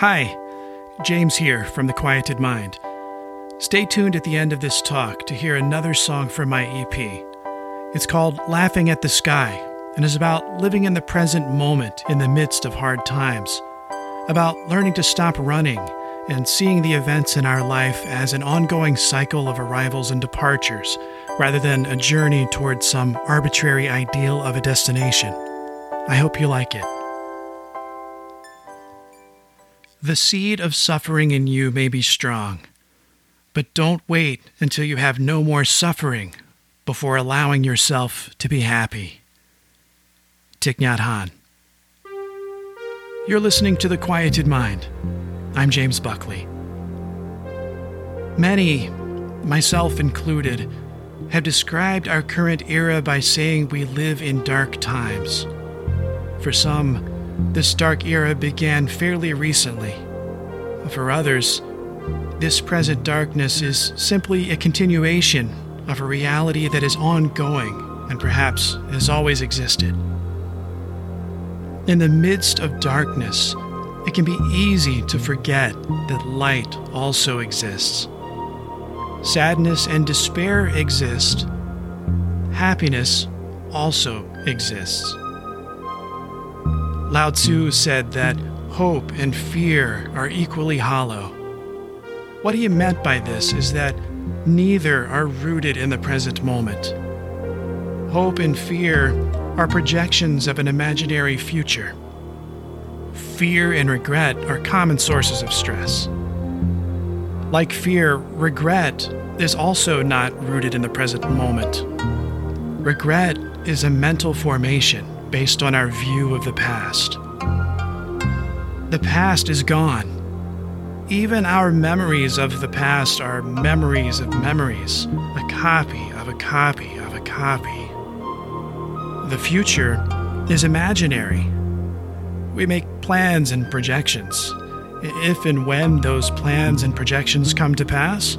Hi, James here from The Quieted Mind. Stay tuned at the end of this talk to hear another song from my EP. It's called Laughing at the Sky and is about living in the present moment in the midst of hard times, about learning to stop running and seeing the events in our life as an ongoing cycle of arrivals and departures, rather than a journey towards some arbitrary ideal of a destination. I hope you like it. The seed of suffering in you may be strong, but don't wait until you have no more suffering before allowing yourself to be happy. Thich Nhat Hanh. You're listening to The Quieted Mind. I'm James Buckley. Many, myself included, have described our current era by saying we live in dark times. For some, this dark era began fairly recently. For others, this present darkness is simply a continuation of a reality that is ongoing and perhaps has always existed. In the midst of darkness, it can be easy to forget that light also exists. Sadness and despair exist. Happiness also exists. Lao Tzu said that hope and fear are equally hollow. What he meant by this is that neither are rooted in the present moment. Hope and fear are projections of an imaginary future. Fear and regret are common sources of stress. Like fear, regret is also not rooted in the present moment. Regret is a mental formation based on our view of the past. The past is gone. Even our memories of the past are memories of memories, a copy of a copy of a copy. The future is imaginary. We make plans and projections. If and when those plans and projections come to pass,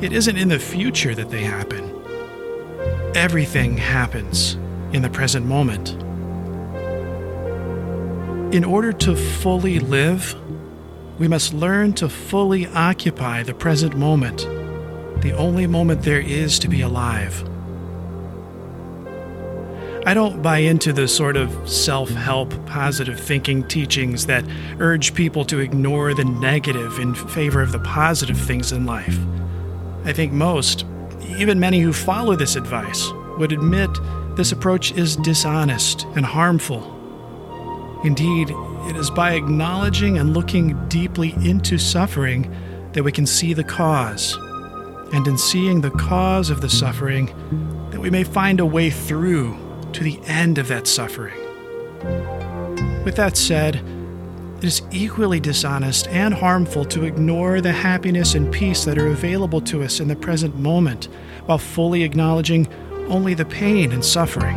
it isn't in the future that they happen. Everything happens in the present moment. In order to fully live, we must learn to fully occupy the present moment, the only moment there is to be alive. I don't buy into the sort of self-help, positive thinking teachings that urge people to ignore the negative in favor of the positive things in life. I think most, even many who follow this advice, would admit this approach is dishonest and harmful. Indeed, it is by acknowledging and looking deeply into suffering that we can see the cause, and in seeing the cause of the suffering, that we may find a way through to the end of that suffering. With that said, it is equally dishonest and harmful to ignore the happiness and peace that are available to us in the present moment while fully acknowledging only the pain and suffering.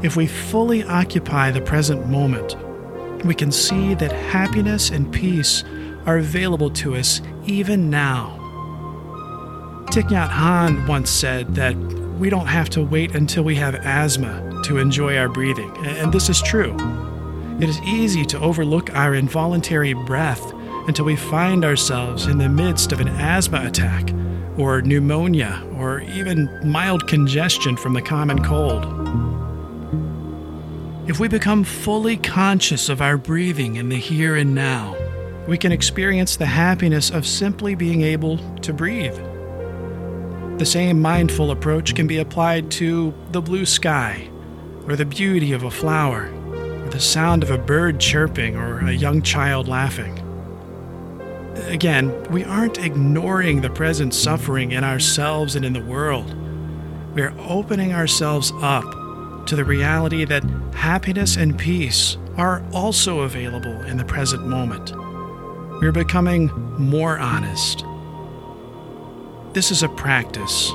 If we fully occupy the present moment, we can see that happiness and peace are available to us even now. Thich Nhat Hanh once said that we don't have to wait until we have asthma to enjoy our breathing, and this is true. It is easy to overlook our involuntary breath until we find ourselves in the midst of an asthma attack, or pneumonia, or even mild congestion from the common cold. If we become fully conscious of our breathing in the here and now, we can experience the happiness of simply being able to breathe. The same mindful approach can be applied to the blue sky, or the beauty of a flower, or the sound of a bird chirping, or a young child laughing. Again, we aren't ignoring the present suffering in ourselves and in the world. We are opening ourselves up to the reality that happiness and peace are also available in the present moment. We are becoming more honest. This is a practice.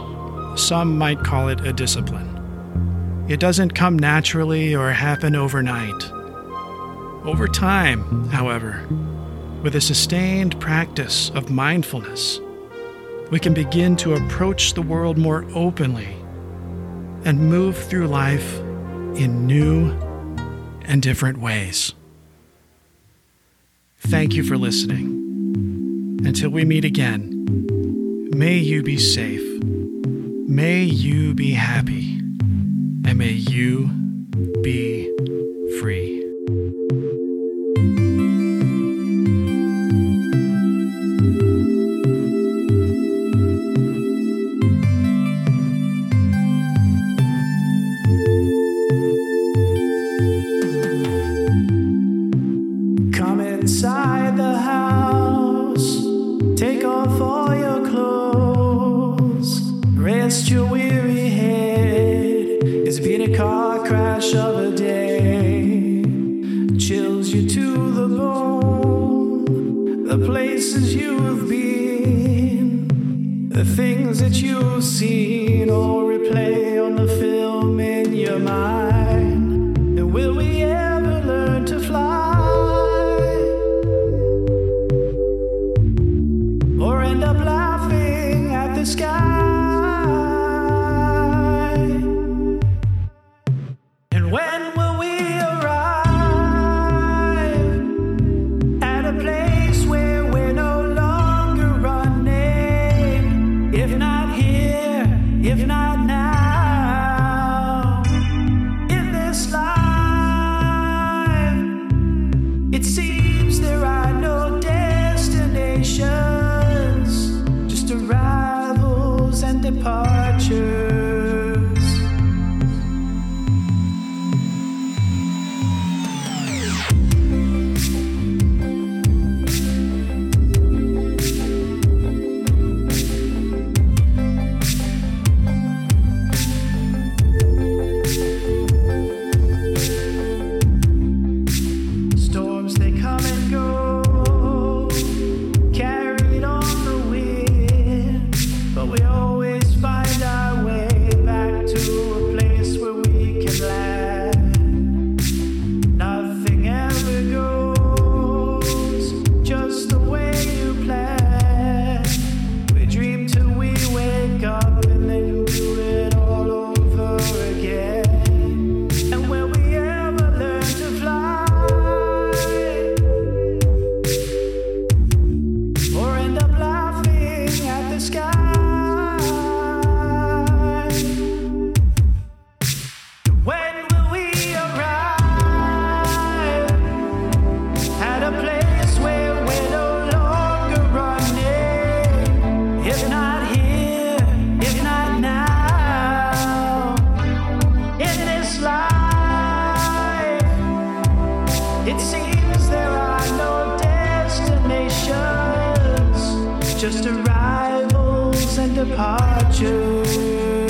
Some might call it a discipline. It doesn't come naturally or happen overnight. Over time, however, with a sustained practice of mindfulness, we can begin to approach the world more openly and move through life in new and different ways. Thank you for listening. Until we meet again, may you be safe, may you be happy, and may you be free. Just arrivals and departures.